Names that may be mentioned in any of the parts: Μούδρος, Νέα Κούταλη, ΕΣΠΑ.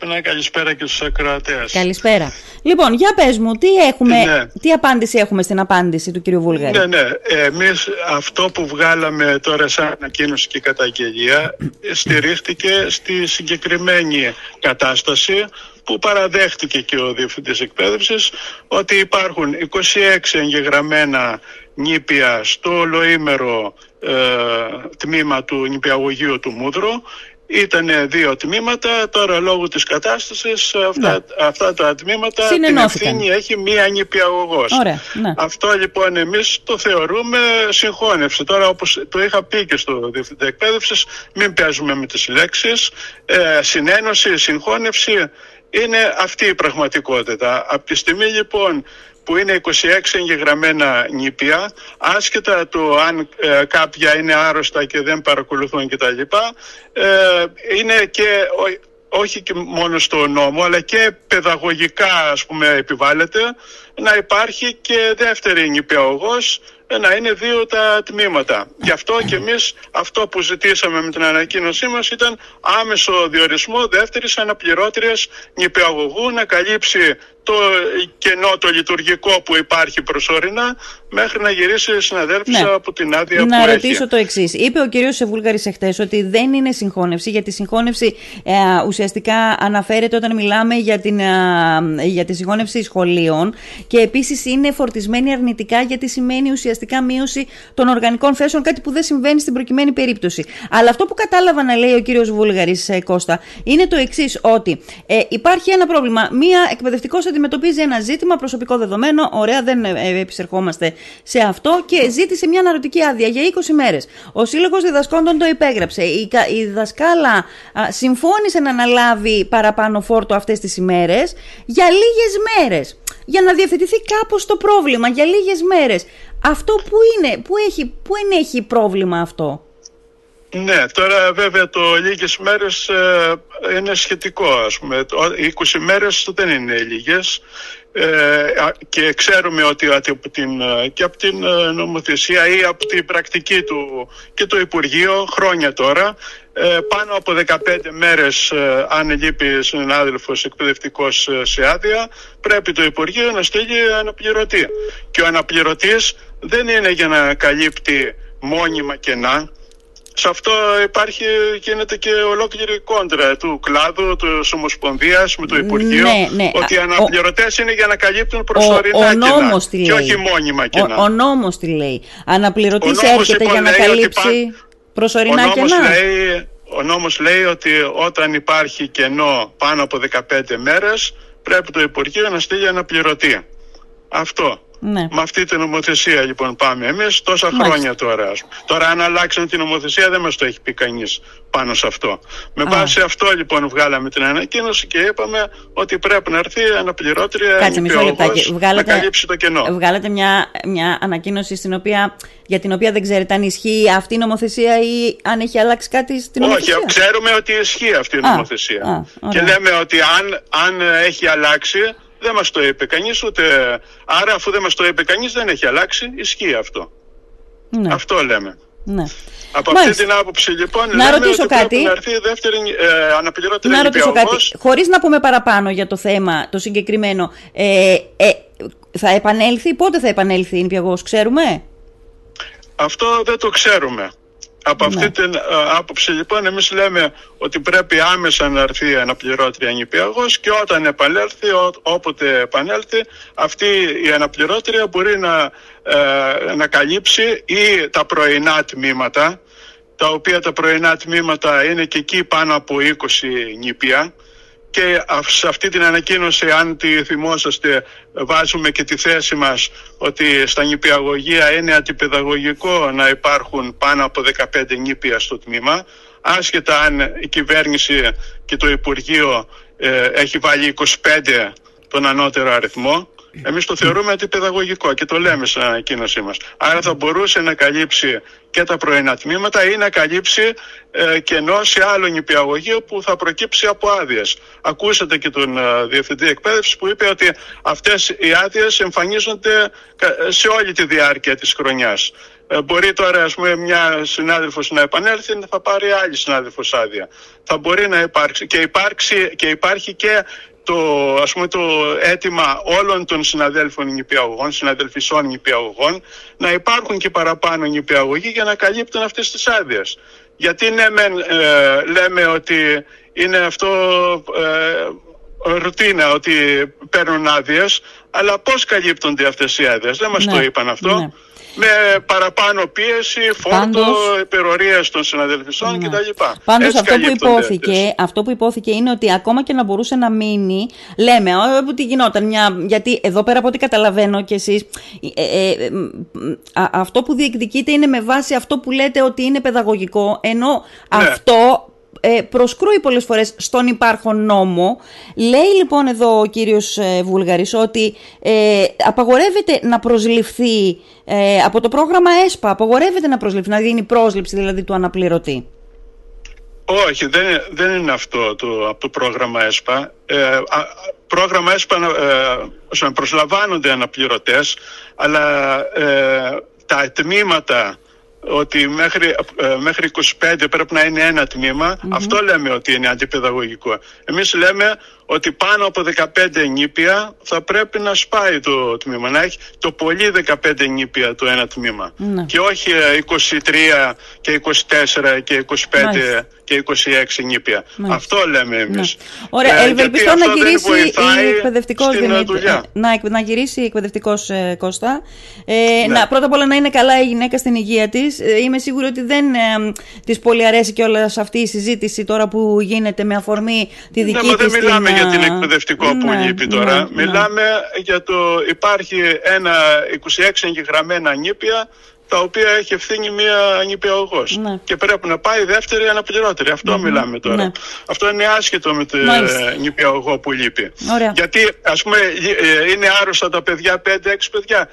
Σπινά, καλησπέρα και στους ακροατές. Καλησπέρα. Λοιπόν, για πες μου, τι έχουμε, ναι, τι απάντηση έχουμε στην απάντηση του κυρίου Βούλγαρη. Ναι, ναι. Εμείς αυτό που βγάλαμε τώρα σαν ανακοίνωση και καταγγελία στηρίχθηκε στη συγκεκριμένη κατάσταση που παραδέχτηκε και ο Διευθυντής Εκπαίδευσης, ότι υπάρχουν 26 εγγεγραμμένα νήπια στο ολοήμερο τμήμα του νηπιαγωγείου του Μούδρου. Ήτανε δύο τμήματα, τώρα λόγω της κατάστασης αυτά τα τμήματα την ευθύνη έχει μία νηπιαγωγός. Ωραία, ναι. Αυτό λοιπόν εμείς το θεωρούμε συγχώνευση. Τώρα, όπως το είχα πει και στο Διευθυντή Εκπαίδευσης, μην παίζουμε με τις λέξεις. Συνένωση, συγχώνευση, είναι αυτή η πραγματικότητα. Από τη στιγμή λοιπόν που είναι 26 εγγεγραμμένα νήπια, άσχετα το αν κάποια είναι άρρωστα και δεν παρακολουθούν κτλ, είναι και όχι και μόνο στο νόμο, αλλά και παιδαγωγικά, ας πούμε, επιβάλλεται να υπάρχει και δεύτερη νηπιαγωγός, να είναι δύο τα τμήματα. Γι' αυτό και εμείς αυτό που ζητήσαμε με την ανακοίνωσή μας ήταν άμεσο διορισμό δεύτερης αναπληρώτριας νηπιαγωγού, να καλύψει το κενό το λειτουργικό που υπάρχει προσωρινά μέχρι να γυρίσει η συναδέλφισσα, ναι, από την άδεια που έχει. Να ρωτήσω το εξής. Είπε ο κύριος Βούλγαρης εχθές ότι δεν είναι συγχώνευση, γιατί συγχώνευση ουσιαστικά αναφέρεται όταν μιλάμε για τη συγχώνευση σχολείων, και επίσης είναι φορτισμένη αρνητικά, γιατί σημαίνει ουσιαστικά μείωση των οργανικών θέσεων, κάτι που δεν συμβαίνει στην προκειμένη περίπτωση. Αλλά αυτό που κατάλαβα να λέει ο κύριος Βούλγαρης, Κώστα, είναι το εξής, ότι υπάρχει ένα πρόβλημα. Μία εκπαιδευτικός αντιμετωπίζει ένα ζήτημα, προσωπικό δεδομένο, ωραία, δεν επισερχόμαστε σε αυτό, και ζήτησε μια αναρωτική άδεια για 20 μέρες. Ο Σύλλογος Διδασκόντων το υπέγραψε. Η δασκάλα συμφώνησε να αναλάβει παραπάνω φόρτο αυτές τις ημέρες για λίγες μέρες, για να διευθετηθεί κάπως το πρόβλημα, για λίγες μέρες. Αυτό που είναι, που ενέχει πρόβλημα αυτό. Ναι, τώρα βέβαια το λίγες μέρες είναι σχετικό, ας πούμε. 20 μέρες δεν είναι λίγες. Και ξέρουμε ότι και από την νομοθεσία ή από την πρακτική του και το Υπουργείο χρόνια τώρα, πάνω από 15 μέρες αν λείπει συνάδελφος εκπαιδευτικός σε άδεια, πρέπει το Υπουργείο να στείλει αναπληρωτή. Και ο αναπληρωτής δεν είναι για να καλύπτει μόνιμα κενά. Σε αυτό γίνεται και ολόκληρη κόντρα του κλάδου, της Ομοσπονδίας με το Υπουργείο, ναι, ότι οι αναπληρωτές είναι για να καλύπτουν προσωρινά κενά και όχι μόνιμα κενά. Ο νόμος τι λέει? Αναπληρωτής έρχεται για να καλύψει προσωρινά κενά. Ο νόμος λέει ότι όταν υπάρχει κενό πάνω από 15 μέρες πρέπει το Υπουργείο να στείλει αναπληρωτή. Αυτό. Ναι. Με αυτή την νομοθεσία λοιπόν πάμε εμείς τόσα χρόνια τώρα. Τώρα αν αλλάξαν την νομοθεσία δεν μας το έχει πει κανείς πάνω σε αυτό. Με βάση αυτό λοιπόν βγάλαμε την ανακοίνωση και είπαμε ότι πρέπει να έρθει αναπληρώτρια νηπιαγωγός να καλύψει το κενό. Βγάλατε μια ανακοίνωση για την οποία δεν ξέρετε αν ισχύει αυτή η νομοθεσία ή αν έχει αλλάξει κάτι στην νομοθεσία. Όχι, ξέρουμε ότι ισχύει αυτή η νομοθεσία. Και λέμε ότι αν έχει αλλάξει, δεν μας το είπε κανείς, ούτε. Άρα, αφού δεν μας το είπε κανείς, δεν έχει αλλάξει. Ισχύει αυτό. Ναι. Αυτό λέμε. Ναι. Από αυτή την άποψη, λοιπόν, να ρωτήσω ότι κάτι. Να έρθει η δεύτερη αναπληρώτρια νηπιαγωγός. Χωρίς να πούμε παραπάνω για το θέμα το συγκεκριμένο, θα επανέλθει, πότε θα επανέλθει η νηπιαγωγός, ξέρουμε? Αυτό δεν το ξέρουμε. Από αυτή την άποψη λοιπόν εμείς λέμε ότι πρέπει άμεσα να έρθει αναπληρώτρια νηπιαγωγός, και όταν επανέλθει, όποτε επανέλθει, αυτή η αναπληρώτρια μπορεί να καλύψει ή τα πρωινά τμήματα, τα οποία τα πρωινά τμήματα είναι και εκεί πάνω από 20 νηπία. Και σε αυτή την ανακοίνωση, αν τη θυμόσαστε, βάζουμε και τη θέση μας ότι στα νηπιαγωγεία είναι αντιπαιδαγωγικό να υπάρχουν πάνω από 15 νήπια στο τμήμα, άσχετα αν η κυβέρνηση και το Υπουργείο έχει βάλει 25 τον ανώτερο αριθμό. Εμείς το θεωρούμε αντιπαιδαγωγικό και το λέμε στην ανακοίνωσή μας. Άρα θα μπορούσε να καλύψει και τα πρωινά τμήματα ή να καλύψει κενό σε άλλο νηπιαγωγείο που θα προκύψει από άδειες. Ακούσατε και τον Διευθυντή Εκπαίδευσης που είπε ότι αυτές οι άδειες εμφανίζονται σε όλη τη διάρκεια της χρονιάς. Μπορεί τώρα, ας πούμε, μια συνάδελφος να επανέλθει, θα πάρει άλλη συνάδελφος άδεια. Θα μπορεί να υπάρξει και υπάρχει και το αίτημα όλων των συναδέλφων νηπιαγωγών, συναδελφισών νηπιαγωγών, να υπάρχουν και παραπάνω νηπιαγωγοί για να καλύπτουν αυτές τις άδειες. Γιατί ναι, λέμε ότι είναι αυτό ρουτίνα, ότι παίρνουν άδειες, αλλά πώς καλύπτονται αυτές οι άδειες, δεν μας το είπαν αυτό. Ναι. Με παραπάνω πίεση, φόρτο, υπερορία των συναδελφισών κτλ. Πάντως αυτό που υπόθηκε είναι ότι ακόμα και να μπορούσε να μείνει, λέμε, όπου τι γινόταν, γιατί εδώ πέρα από ό,τι καταλαβαίνω κι εσείς, αυτό που διεκδικείτε είναι με βάση αυτό που λέτε ότι είναι παιδαγωγικό, ενώ αυτό προσκρούει πολλές φορές στον υπάρχον νόμο. Λέει λοιπόν εδώ ο κύριος Βούλγαρης ότι απαγορεύεται να προσληφθεί από το πρόγραμμα ΕΣΠΑ, απαγορεύεται να προσληφθεί, να γίνει πρόσληψη δηλαδή του αναπληρωτή. Όχι, δεν είναι αυτό από το πρόγραμμα ΕΣΠΑ. Πρόγραμμα ΕΣΠΑ προσλαμβάνονται αναπληρωτές, αλλά τα τμήματα, ότι μέχρι 25 πρέπει να είναι ένα τμήμα, αυτό λέμε ότι είναι αντιπαιδαγωγικό. Εμείς λέμε ότι πάνω από 15 νήπια θα πρέπει να σπάει το τμήμα, να έχει το πολύ 15 νήπια το ένα τμήμα, και όχι 23 και 24 και 25 και 26 νήπια. Αυτό λέμε εμείς. Ωραία, ευελπιστώ να γυρίσει η εκπαιδευτικός να γυρίσει η εκπαιδευτικός Κώστα. Πρώτα απ' όλα να είναι καλά η γυναίκα στην υγεία της. Είμαι σίγουρη ότι δεν της πολύ αρέσει κιόλας αυτή η συζήτηση τώρα που γίνεται με αφορμή τη δική της. Δεν μιλάμε για την εκπαιδευτικό που λείπει τώρα. Μιλάμε για το υπάρχει ένα 26 εγγεγραμμένα νήπια, τα οποία έχει ευθύνη μία νηπιαγωγός. Και πρέπει να πάει δεύτερη αναπληρώτηρη. Αυτό μιλάμε τώρα. Αυτό είναι άσχετο με την νηπιαγωγό που λείπει. Ωραία. Γιατί, ας πούμε, είναι άρρωστα τα παιδιά, 5-6 παιδιά.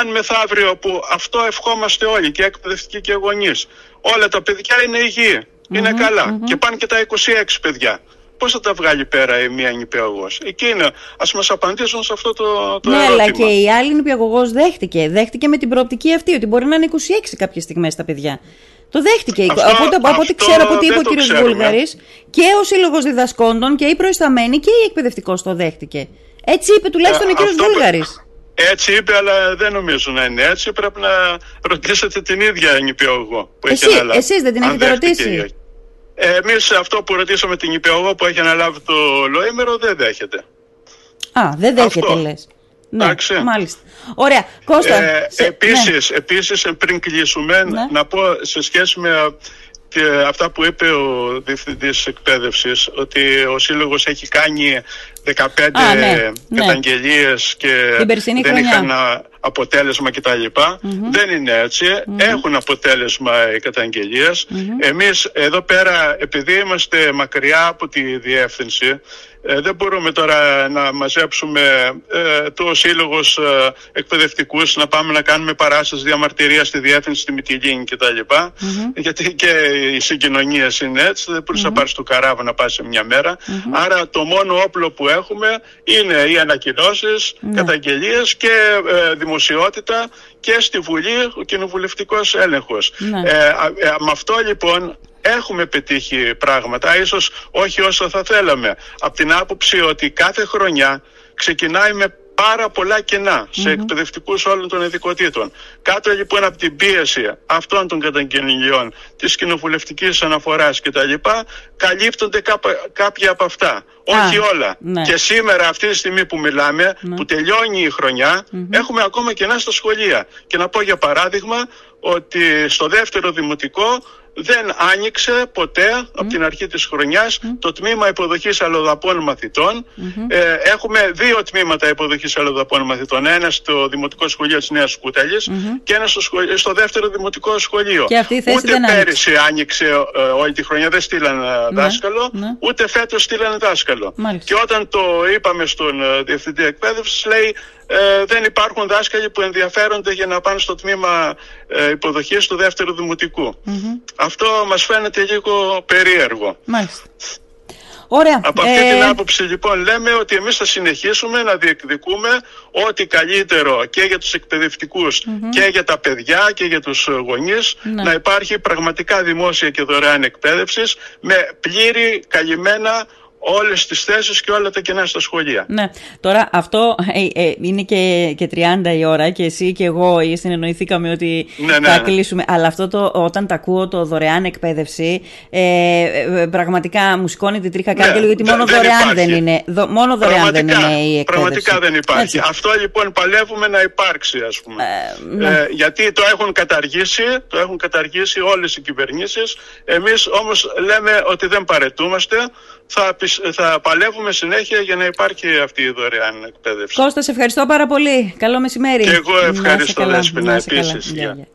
Αν μεθαύριο, που αυτό ευχόμαστε όλοι, και εκπαιδευτικοί και γονείς, όλα τα παιδιά είναι υγιή, είναι καλά, και πάνε και τα 26 παιδιά. Πώς θα τα βγάλει πέρα η μία νηπιαγωγός? Εκεί είναι. Ας μας απαντήσουν σε αυτό το ερώτημα. Ναι, αλλά και η άλλη νηπιαγωγός δέχτηκε με την προοπτική αυτή, ότι μπορεί να είναι 26 κάποιες στιγμές τα παιδιά. Το δέχτηκε. Από ό,τι ξέρω, από ό,τι είπε ο κύριος Βούλγαρης, και ο Σύλλογος Διδασκόντων και η προϊσταμένη και η εκπαιδευτικός το δέχτηκε. Έτσι είπε τουλάχιστον ο κύριος Βούλγαρης. Έτσι είπε, αλλά δεν νομίζω να είναι έτσι. Πρέπει να ρωτήσετε την ίδια νηπιαγωγό που έχει αναλάβει. Εσείς δεν την έχετε ρωτήσει? Εμείς αυτό που ρωτήσαμε την νηπιαγωγό που έχει αναλάβει το ολοήμερο δεν δέχεται. Δεν δέχεται αυτό, λες. Εντάξει. Ναι, μάλιστα. Ωραία. Κώστα. Επίσης, πριν κλείσουμε, να πω σε σχέση με αυτά που είπε ο Διευθυντής Εκπαίδευσης, ότι ο Σύλλογος έχει κάνει 15 καταγγελίες και δεν είχαν αποτέλεσμα κτλ. Δεν είναι έτσι. Έχουν αποτέλεσμα οι καταγγελίες. Εμείς εδώ πέρα, επειδή είμαστε μακριά από τη διεύθυνση, δεν μπορούμε τώρα να μαζέψουμε το Σύλλογος Εκπαιδευτικούς, να πάμε να κάνουμε παράσταση διαμαρτυρία στη διεύθυνση, στη Μυτιλίνη κτλ. Γιατί και οι συγκοινωνίες είναι έτσι. Δεν μπορείς να πάρεις το καράβι να πας σε μια μέρα. Άρα το μόνο όπλο που έχουμε είναι οι ανακοινώσεις, καταγγελίες και δημοσιότητα και στη Βουλή ο κοινοβουλευτικός έλεγχος. Με αυτό λοιπόν έχουμε πετύχει πράγματα, ίσως όχι όσο θα θέλαμε, από την άποψη ότι κάθε χρονιά ξεκινάει με πάρα πολλά κενά σε εκπαιδευτικούς όλων των ειδικοτήτων. Κάτω λοιπόν από την πίεση αυτών των καταγγελιών, της κοινοβουλευτικής αναφοράς κτλ., καλύπτονται κάποια από αυτά. Όχι όλα. Και σήμερα, αυτή τη στιγμή που μιλάμε, που τελειώνει η χρονιά, έχουμε ακόμα κενά στα σχολεία. Και να πω για παράδειγμα ότι στο δεύτερο δημοτικό δεν άνοιξε ποτέ από την αρχή της χρονιάς το τμήμα υποδοχής αλλοδαπών μαθητών. Έχουμε δύο τμήματα υποδοχής αλλοδαπών μαθητών. Ένα στο Δημοτικό Σχολείο της Νέας Κούταλης και ένα στο δεύτερο Δημοτικό Σχολείο. Ούτε πέρυσι άνοιξε όλη τη χρονιά, δεν στείλαν δάσκαλο, ούτε φέτος στείλαν δάσκαλο. Και όταν το είπαμε στον Διευθυντή Εκπαίδευσης, λέει δεν υπάρχουν δάσκαλοι που ενδιαφέρονται για να πάνε στο τμήμα υποδοχής του δεύτερου δημοτικού. Αυτό μας φαίνεται λίγο περίεργο. Μάλιστα. Ωραία. Από αυτή την άποψη λοιπόν λέμε ότι εμείς θα συνεχίσουμε να διεκδικούμε ό,τι καλύτερο και για τους εκπαιδευτικούς και για τα παιδιά και για τους γονείς, να υπάρχει πραγματικά δημόσια και δωρεάν εκπαίδευση με πλήρη καλυμμένα όλες τις θέσεις και όλα τα κενά στα σχολεία. Ναι. Τώρα αυτό είναι και 30 η ώρα και εσύ και εγώ συνεννοηθήκαμε ότι θα κλείσουμε. Αλλά αυτό όταν τα ακούω το δωρεάν εκπαίδευση πραγματικά μου σηκώνει την τρίχα κάτι, γιατί μόνο δωρεάν δεν είναι. Μόνο δωρεάν δεν είναι η εκπαίδευση. Πραγματικά δεν υπάρχει. Έτσι. Αυτό λοιπόν παλεύουμε να υπάρξει, ας πούμε. Γιατί το έχουν καταργήσει όλες οι κυβερνήσεις. Εμείς όμως λέμε ότι δεν παρετούμαστε. Θα παλεύουμε συνέχεια για να υπάρχει αυτή η δωρεάν εκπαίδευση. Κώστα, σε ευχαριστώ πάρα πολύ. Καλό μεσημέρι. Και εγώ ευχαριστώ, Δέσποινα, επίσης.